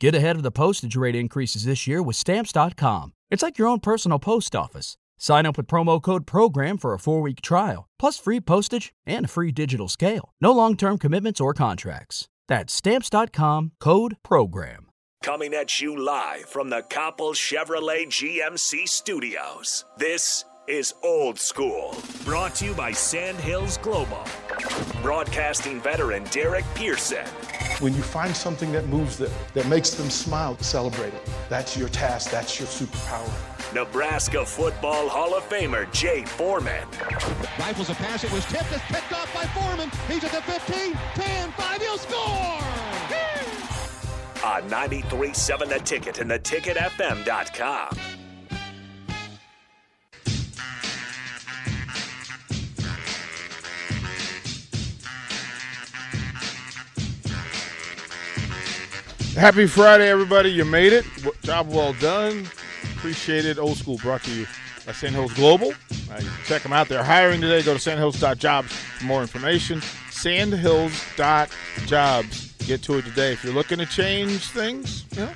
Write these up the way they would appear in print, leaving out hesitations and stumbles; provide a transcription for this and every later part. Get ahead of the postage rate increases this year with Stamps.com. It's like your own personal post office. Sign up with promo code PROGRAM for a 4-week trial, plus free postage and a free digital scale. No long-term commitments or contracts. That's Stamps.com, code PROGRAM. Coming at you live from the Copple Chevrolet GMC Studios, this is Old School, brought to you by Sand Hills Global. Broadcasting veteran Derek Pearson. When you find something that moves them, that makes them smile, celebrate it. That's your task, that's your superpower. Nebraska Football Hall of Famer Jay Foreman. Rifles a pass, it was tipped, it's picked off by Foreman. He's at the 15, 10, 5, he'll score! On 93.7 The Ticket and theticketfm.com. Happy Friday, everybody. You made it. Job well done. Appreciate it. Old School brought to you by Sand Hills Global. You can check them out. They're hiring today. Go to Sandhills.jobs for more information. Sandhills.jobs. Get to it today. If you're looking to change things, you know,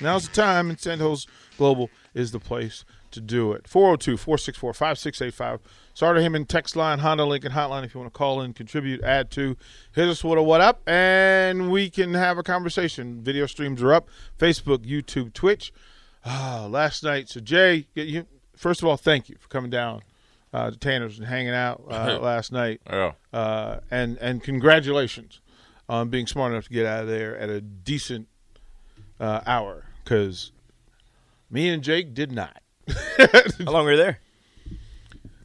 now's the time, and Sand Hills Global is the place to do it. 402-464-5685. Starter Heyman text line, Honda Lincoln Hotline. If you want to call in, contribute, add to, hit us with a what up, and we can have a conversation. Video streams are up, Facebook, YouTube, Twitch. Last night, so Jay, first of all, thank you for coming down to Tanner's and hanging out last night. Yeah. And congratulations on being smart enough to get out of there at a decent hour, because me and Jake did not. How long were you there?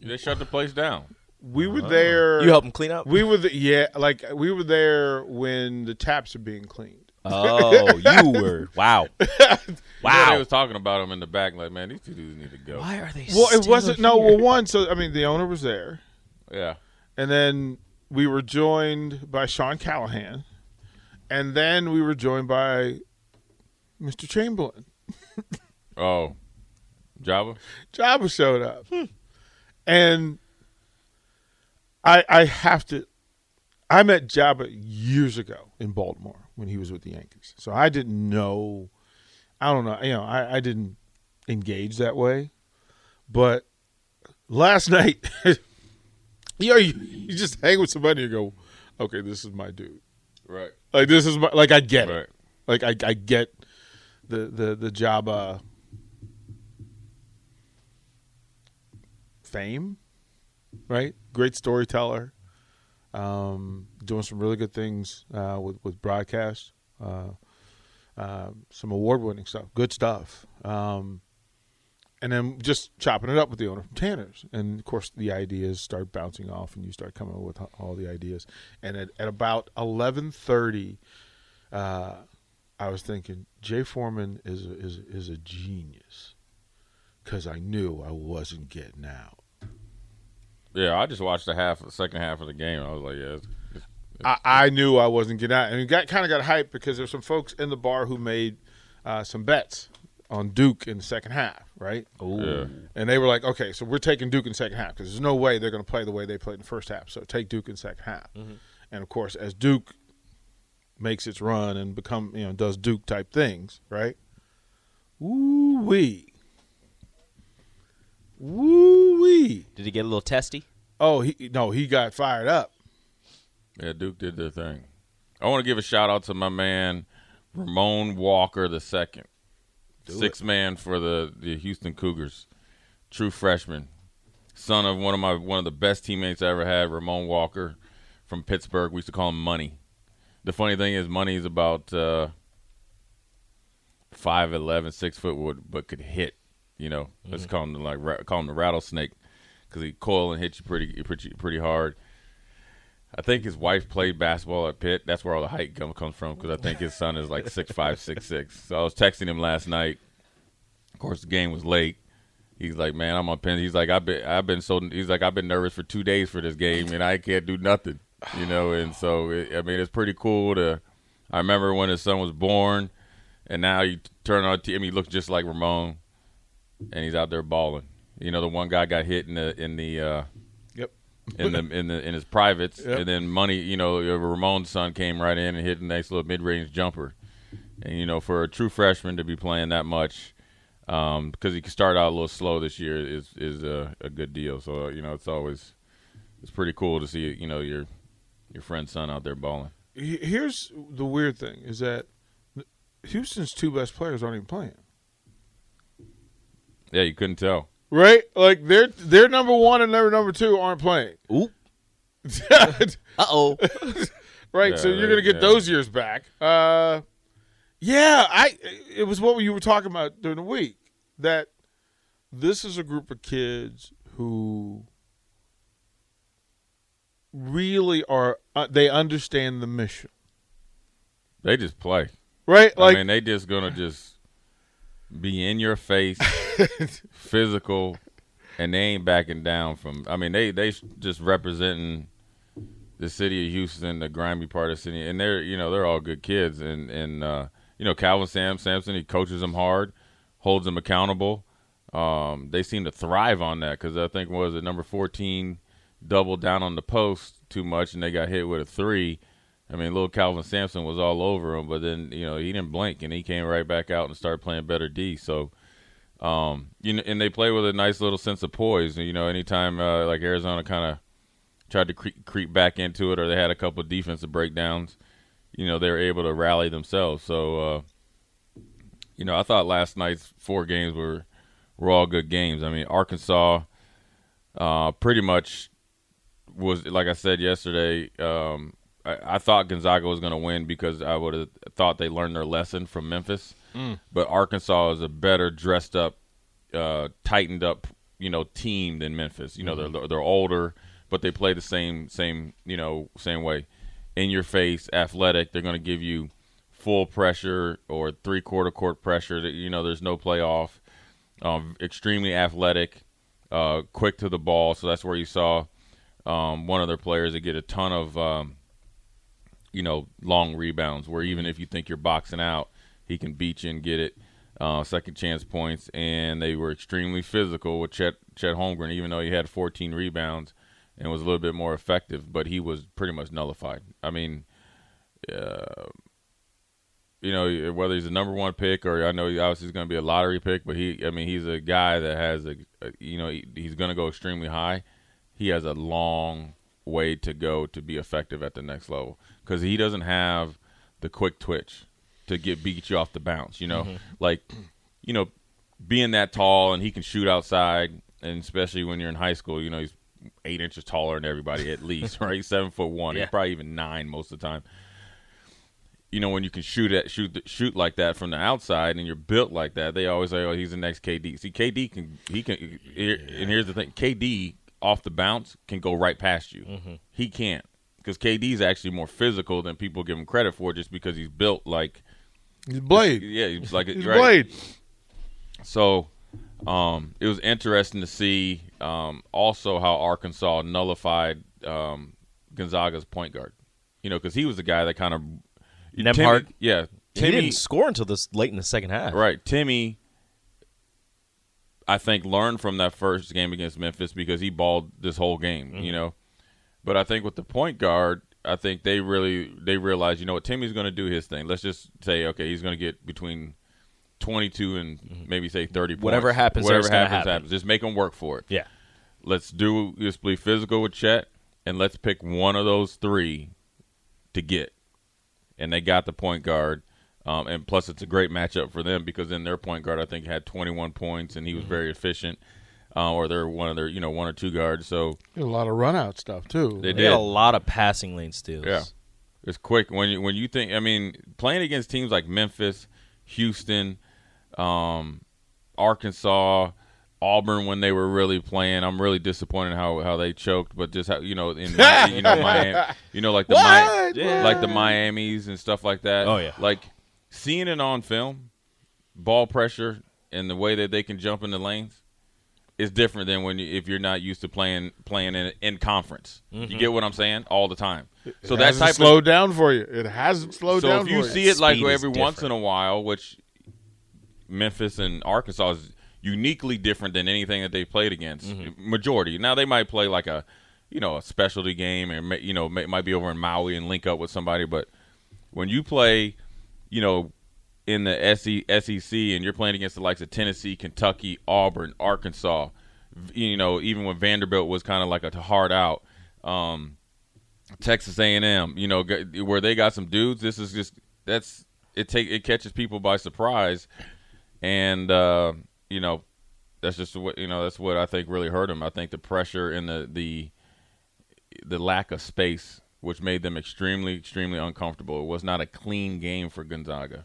They shut the place down. We were there. You helped them clean up? We were we were there when the taps are being cleaned. Oh, you were. Wow. Wow. Yeah, they was talking about them in the back, like, man, these two dudes need to go. Why are they still it wasn't. Here? No, well, one, so, I mean, the owner was there. Yeah. And then we were joined by Sean Callahan, and then we were joined by Mr. Chamberlain. Oh, Jabba? Jabba showed up. And I have to – I met Jabba years ago in Baltimore when he was with the Yankees. So I didn't know – I don't know. You know, I didn't engage that way. But last night – You just hang with somebody and go, okay, this is my dude. Right. Like, this is my, like, I get it. Like, I get the Jabba fame, right? Great storyteller. Doing some really good things with broadcast. Some award-winning stuff. Good stuff. And then just chopping it up with the owner from Tanner's. And, of course, the ideas start bouncing off, and you start coming up with all the ideas. And at about 11:30, I was thinking, Jay Foreman is a genius, because I knew I wasn't getting out. Yeah, I just watched the second half of the game. I was like, yeah. I knew I wasn't getting out. And it kind of got hyped because there's some folks in the bar who made some bets on Duke in the second half, right? Oh, yeah. And they were like, okay, so we're taking Duke in the second half, because there's no way they're going to play the way they played in the first half, so take Duke in the second half. Mm-hmm. And, of course, as Duke makes its run and become, you know, does Duke-type things, right? Woo-wee. Woo-wee. Did he get a little testy? Oh, he got fired up. Yeah, Duke did their thing. I want to give a shout-out to my man, Ramon Walker II. Six-man for the Houston Cougars, true freshman, son of one of the best teammates I ever had, Ramon Walker from Pittsburgh. We used to call him Money. The funny thing is, Money is about 5'11", 6 foot, but could hit. You know, let's call him the rattlesnake, because he coil and hit you pretty hard. I think his wife played basketball at Pitt. That's where all the hype comes from, because I think his son is like 6'5", 6'6". So I was texting him last night. Of course, the game was late. He's like, man, I'm on pins. He's like, I've been nervous for 2 days for this game, and I can't do nothing, you know. And so, it's pretty cool to – I remember when his son was born, and now you turn on – he looks just like Ramon, and he's out there balling. You know, the one guy got hit in his privates, yep. And then Money, you know, Ramon's son came right in and hit a nice little mid-range jumper, And, you know, for a true freshman to be playing that much, because he could start out a little slow this year, is a good deal. So, you know, it's pretty cool to see, you know, your friend's son out there balling. Here's the weird thing is that Houston's two best players aren't even playing. Yeah, you couldn't tell. Right? Like, their number one and their number two aren't playing. Oop. Uh-oh. Right, yeah, so you're going to get those years back. It was what you were talking about during the week, that this is a group of kids who really are they understand the mission. They just play. Right? Like, I mean, they just going to just be in your face, physical, and they ain't backing down from – I mean, they just representing the city of Houston, the grimy part of the city, and they're all good kids. And Calvin Sampson, he coaches them hard, holds them accountable. They seem to thrive on that because I think was it number 14 doubled down on the post too much, and they got hit with a three. I mean, little Calvin Sampson was all over him, but then, you know, he didn't blink, and he came right back out and started playing better D. So, you know, and they play with a nice little sense of poise. You know, anytime, like, Arizona kind of tried to creep back into it or they had a couple of defensive breakdowns, you know, they were able to rally themselves. So, you know, I thought last night's four games were all good games. I mean, Arkansas pretty much was, like I said yesterday, I thought Gonzaga was going to win because I would have thought they learned their lesson from Memphis. Mm. But Arkansas is a better dressed-up, tightened-up, you know, team than Memphis. You know, they're older, but they play the same way. In your face, athletic. They're going to give you full pressure or three-quarter court pressure. You know, there's no playoff. Extremely athletic, quick to the ball. So that's where you saw one of their players that get a ton of you know, long rebounds where even if you think you're boxing out, he can beat you and get it, second chance points. And they were extremely physical with Chet Holmgren, even though he had 14 rebounds and was a little bit more effective, but he was pretty much nullified. I mean, you know, whether he's a number one pick or I know he obviously is going to be a lottery pick, but he's a guy that has he's going to go extremely high. He has a long way to go to be effective at the next level because he doesn't have the quick twitch to beat you off the bounce, you know. Mm-hmm. Like, you know, being that tall and he can shoot outside, and especially when you're in high school, you know, he's 8 inches taller than everybody at least, right? 7'1", yeah. He's probably even 9 most of the time. You know, when you can shoot like that from the outside and you're built like that, they always say, oh, he's the next KD. See, KD can yeah. And here's the thing, KD off the bounce can go right past you. Mm-hmm. He can't because KD's actually more physical than people give him credit for just because he's built like he's Blade. Yeah, he's like he's right. Blade. So it was interesting to see also how Arkansas nullified Gonzaga's point guard. You know, because he was the guy that kind of Nemhard. Yeah, Timmy he didn't score until this late in the second half. Right, Timmy. I think learned from that first game against Memphis because he balled this whole game, mm-hmm. you know. But I think with the point guard, I think they realized, you know what, Timmy's going to do his thing. Let's just say, okay, he's going to get between 22 and mm-hmm. maybe say 30 points. Whatever happens. Just make him work for it. Yeah. Let's be physical with Chet, and let's pick one of those three to get. And they got the point guard. And plus, it's a great matchup for them because then their point guard, I think, had 21 points and he was very efficient. Or they're one of their, you know, one or two guards. So a lot of run-out stuff too. They did a lot of passing lane steals. Yeah, it's quick when you think. I mean, playing against teams like Memphis, Houston, Arkansas, Auburn when they were really playing. I'm really disappointed how they choked, but just how, you know, in you know Miami, you know, like the Miamis and stuff like that. Oh yeah, like. Seeing it on film, ball pressure, and the way that they can jump in the lanes is different than if you're not used to playing in conference. Mm-hmm. You get what I'm saying? All the time. So that type slowed down for you. It hasn't slowed down for you. So if you see it like every once in a while, which Memphis and Arkansas is uniquely different than anything that they played against, mm-hmm. majority. Now they might play like a, you know, a specialty game and, you know, might be over in Maui and link up with somebody. But when you play – you know, in the SEC and you're playing against the likes of Tennessee, Kentucky, Auburn, Arkansas, you know, even when Vanderbilt was kind of like a hard out, Texas A&M, you know, where they got some dudes. This is just it catches people by surprise, and you know, that's just what that's what I think really hurt them. I think the pressure and the lack of space, which made them extremely, extremely uncomfortable. It was not a clean game for Gonzaga.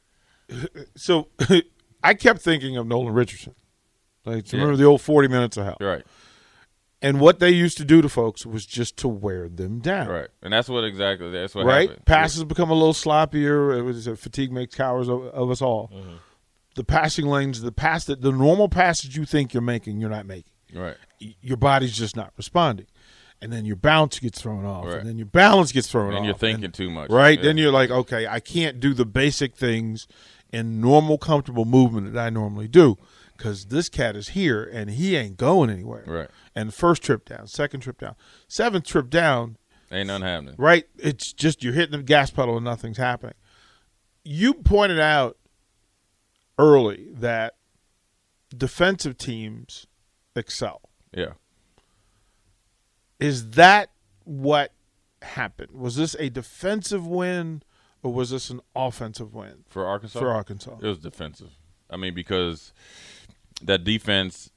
so I kept thinking of Nolan Richardson. Like, remember the old 40 minutes of hell. Right. And what they used to do to folks was just to wear them down. Right. And that's what exactly that's what happened. Right? Passes become a little sloppier. It was fatigue makes cowards of us all. Mm-hmm. The passing lanes, the normal passes you think you're making, you're not making. Right. Your body's just not responding. And then your bounce gets thrown off. Right. And then your balance gets thrown off. And you're thinking too much. Right. Yeah. Then you're like, okay, I can't do the basic things in normal, comfortable movement that I normally do because this cat is here and he ain't going anywhere. Right. And first trip down, second trip down, seventh trip down. Ain't nothing happening. Right. It's just you're hitting the gas pedal and nothing's happening. You pointed out early that defensive teams excel. Yeah. Is that what happened? Was this a defensive win or was this an offensive win? For Arkansas? For Arkansas. It was defensive. I mean, because that defense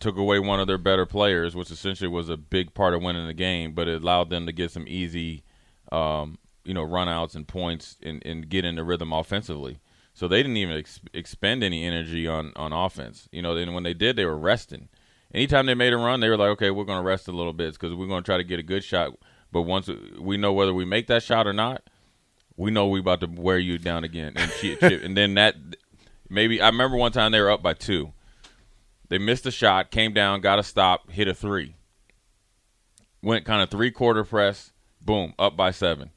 took away one of their better players, which essentially was a big part of winning the game, but it allowed them to get some easy runouts and points and get into rhythm offensively. So they didn't even expend any energy on offense. You know, then when they did, they were resting. Anytime they made a run, they were like, okay, we're going to rest a little bit because we're going to try to get a good shot. But once we know whether we make that shot or not, we know we're about to wear you down again. And, and then that maybe – I remember one time they were up by 2. They missed a shot, came down, got a stop, hit a 3. Went kind of three-quarter press, boom, up by 7.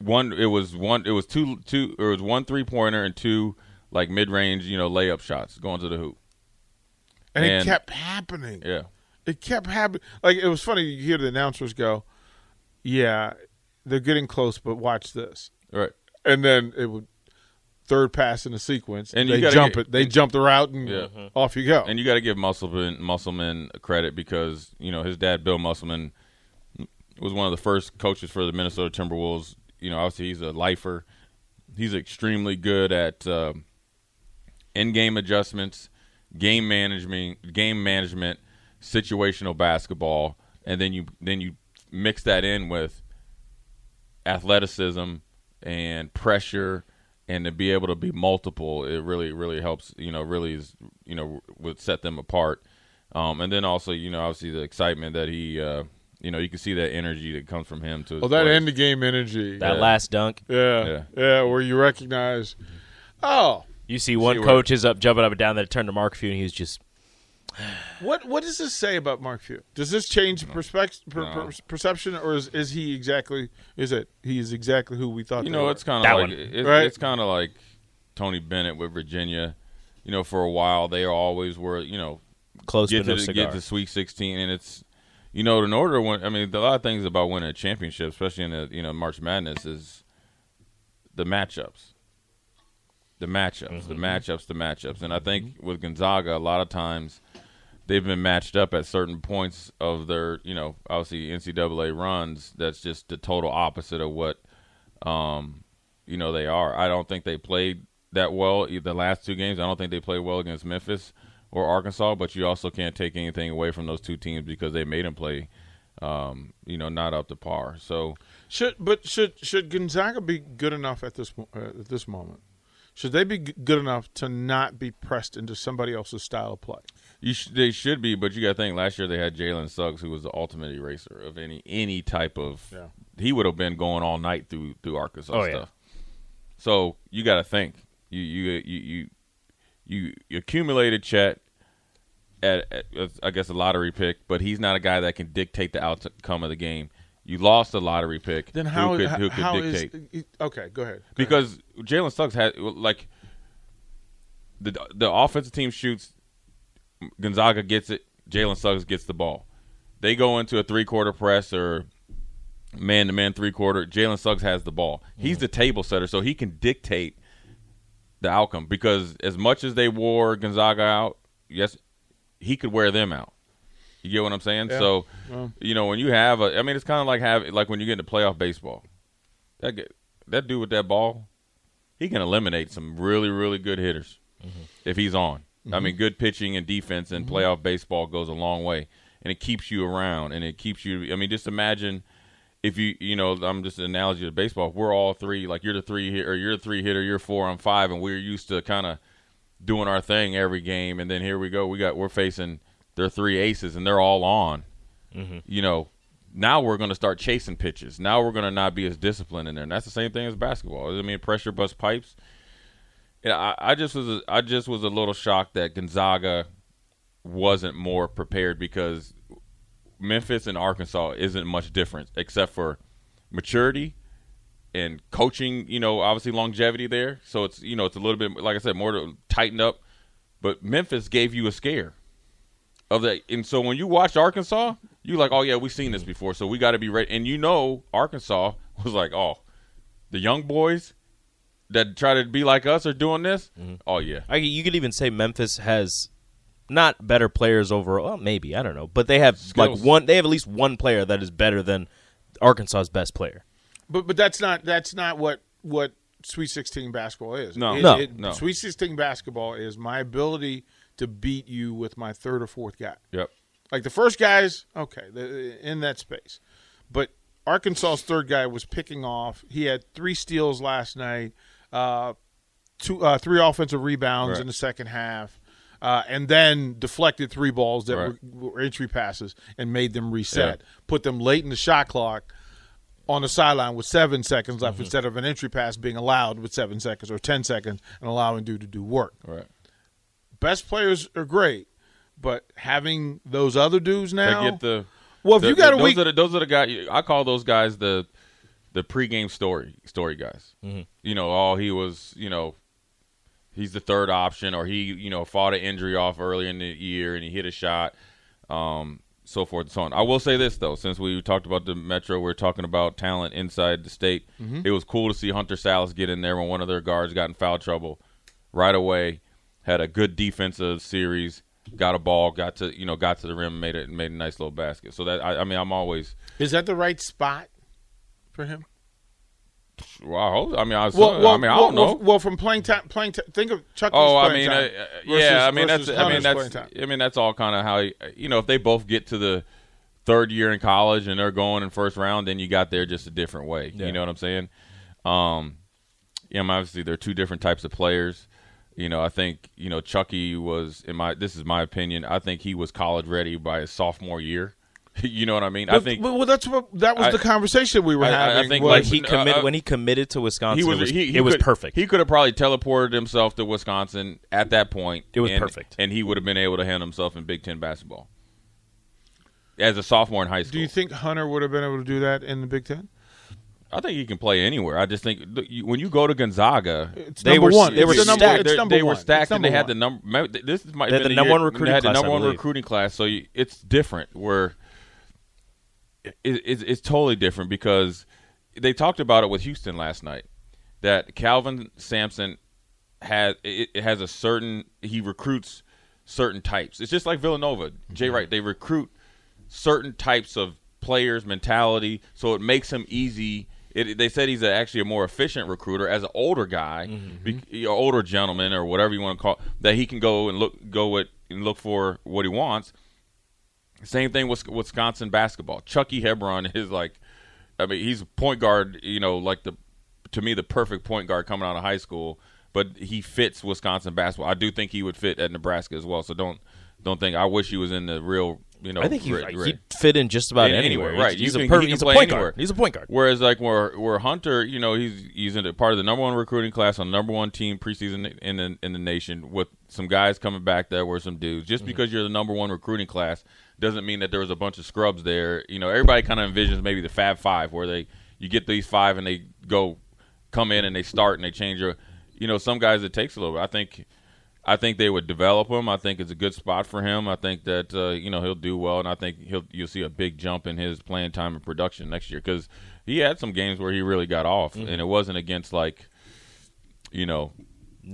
It was 1 3-pointer and 2 like mid-range, layup shots going to the hoop. And it kept happening. Yeah. It kept happening. Like, it was funny, you hear the announcers go, yeah, they're getting close, but watch this. Right. And then it would third pass in the sequence. And they jump it. They jump the route and off you go. And you got to give Musselman credit because, his dad, Bill Musselman, was one of the first coaches for the Minnesota Timberwolves. Obviously he's a lifer. He's extremely good at in-game adjustments, game management, situational basketball, and then you mix that in with athleticism and pressure, and to be able to be multiple, it really, really helps. Really is would set them apart. And then also, obviously the excitement that he. You can see that energy that comes from him. That end-of-game energy. That last dunk. Yeah, where you recognize, You see one coach is up, jumping up and down, then it turned to Mark Few, and he was just. What does this say about Mark Few? Does this change perception, or is he exactly who we thought? It's kind of like it's kind of like Tony Bennett with Virginia. For a while they always were close to get to Sweet 16, and it's. In order to win, a lot of things about winning a championship, especially in the March Madness, is the matchups. And I think with Gonzaga, a lot of times they've been matched up at certain points of their, obviously NCAA runs. That's just the total opposite of what, they are. I don't think they played that well the last two games. I don't think they played well against Memphis or Arkansas, but you also can't take anything away from those two teams because they made them play, not up to par. So should Gonzaga be good enough at this moment? Should they be good enough to not be pressed into somebody else's style of play? They should be, but you got to think last year they had Jalen Suggs, who was the ultimate eraser of any type of. Yeah. He would have been going all night through Arkansas stuff. So you got to think. You accumulated Chet at I guess a lottery pick, but he's not a guy that can dictate the outcome of the game. You lost a lottery pick. Then who could dictate? Okay, go ahead. Because Jalen Suggs had the offensive team shoots. Gonzaga gets it. Jalen Suggs gets the ball. They go into a three-quarter press or man-to-man three-quarter. Jalen Suggs has the ball. He's the table setter, so he can dictate the outcome. Because as much as they wore Gonzaga out, yes, he could wear them out. You get what I'm saying? Yeah. So, when you have a – I mean, it's kind of like when you get into playoff baseball. That dude with that ball, he can eliminate some really, really good hitters if he's on. Mm-hmm. I mean, good pitching and defense in playoff baseball goes a long way. And it keeps you around, and it keeps you – I mean, just imagine if I'm just an analogy to baseball. If we're all three, like you're the three hitter, you're four, I'm five, and we're used to kind of doing our thing every game. And then here we go. We're facing – they're three aces, and they're all on. Mm-hmm. Now we're going to start chasing pitches. Now we're going to not be as disciplined in there, and that's the same thing as basketball. I mean, pressure bust pipes. I just was a little shocked that Gonzaga wasn't more prepared, because Memphis and Arkansas isn't much different except for maturity and coaching. Obviously longevity there, so it's it's a little bit, like I said, more to tighten up. But Memphis gave you a scare. And so when you watch Arkansas, you're like, oh, yeah, we've seen this before, so we got to be ready. And Arkansas was like, oh, the young boys that try to be like us are doing this? Mm-hmm. Oh, yeah. You could even say Memphis has not better players overall. Well, maybe. I don't know. But they have skills. They have at least one player that is better than Arkansas's best player. But that's not what Sweet 16 basketball is. No. Sweet 16 basketball is my ability – to beat you with my third or fourth guy. Yep. Like the first guys, okay, in that space. But Arkansas's third guy was picking off. He had 3 steals last night, 3 offensive rebounds in the second half, and then deflected 3 balls that were entry passes and made them reset, put them late in the shot clock on the sideline with 7 seconds left instead of an entry pass being allowed with 7 seconds or 10 seconds and allowing dude to do work. Right. Best players are great, but having those other dudes now. They get if you got a week. Those are the guys. I call those guys the pregame story guys. Mm-hmm. He was, he's the third option, or he, fought an injury off early in the year and he hit a shot, so forth and so on. I will say this, though, since we talked about the Metro, we're talking about talent inside the state. Mm-hmm. It was cool to see Hunter Salas get in there when one of their guards got in foul trouble right away. Had a good defensive series, got a ball, got to the rim, made a nice little basket. So that I'm always. Is that the right spot for him? Well, I hope. I mean, I don't know. Well, from playing time, think of Chucky's playing time. That's all kind of how if they both get to the third year in college and they're going in first round, then you got there just a different way. Yeah. You know what I'm saying? Obviously they're two different types of players. I think, Chucky was, this is my opinion, I think he was college ready by his sophomore year. You know what I mean? That was the conversation we were having. I think when he committed to Wisconsin, it was perfect. He could have probably teleported himself to Wisconsin at that point. It was perfect. And he would have been able to handle himself in Big Ten basketball as a sophomore in high school. Do you think Hunter would have been able to do that in the Big Ten? I think he can play anywhere. I just think when you go to Gonzaga, they were stacked, and they had the number. This is my number one recruiting class. So it's different. Where it's totally different, because they talked about it with Houston last night that Calvin Sampson has a certain, he recruits certain types. It's just like Villanova, Jay Wright. They recruit certain types of players' mentality, so it makes him easy. They said he's actually a more efficient recruiter as an older guy, older gentleman, or whatever you want to call it, that he can go and look for what he wants. Same thing with Wisconsin basketball. Chucky Hepburn is he's a point guard, to me, the perfect point guard coming out of high school, but he fits Wisconsin basketball. I do think he would fit at Nebraska as well, so don't think I wish he was in the real you know, I think he'd fit in just about anywhere. Right? He's a point guard. He's a point guard. Whereas like where Hunter, you know, he's in part of the number one recruiting class on the number one team preseason in the nation with some guys coming back that were some dudes. Just because you're the number one recruiting class doesn't mean that there was a bunch of scrubs there. You know, everybody kind of envisions maybe the Fab Five where you get these five and they come in and they start and they change your. You know, some guys it takes a little bit. I think they would develop him. I think it's a good spot for him. I think that you know, he'll do well, and I think you'll see a big jump in his playing time and production next year because he had some games where he really got off, and it wasn't against no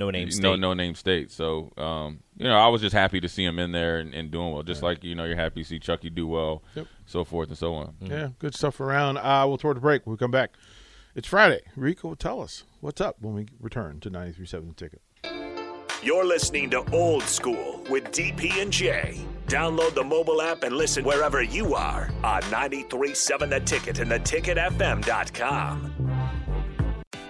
name state. So you know, I was just happy to see him in there and doing well. Just right. Like you know, you're happy to see Chucky do well, so forth and so on. Mm-hmm. Yeah, good stuff around. We'll toward the break. We'll come back. It's Friday. Rico will tell us what's up when we return to 93.7 The Ticket. You're listening to Old School with DP and J. Download the mobile app and listen wherever you are on 93.7 The Ticket and theticketfm.com.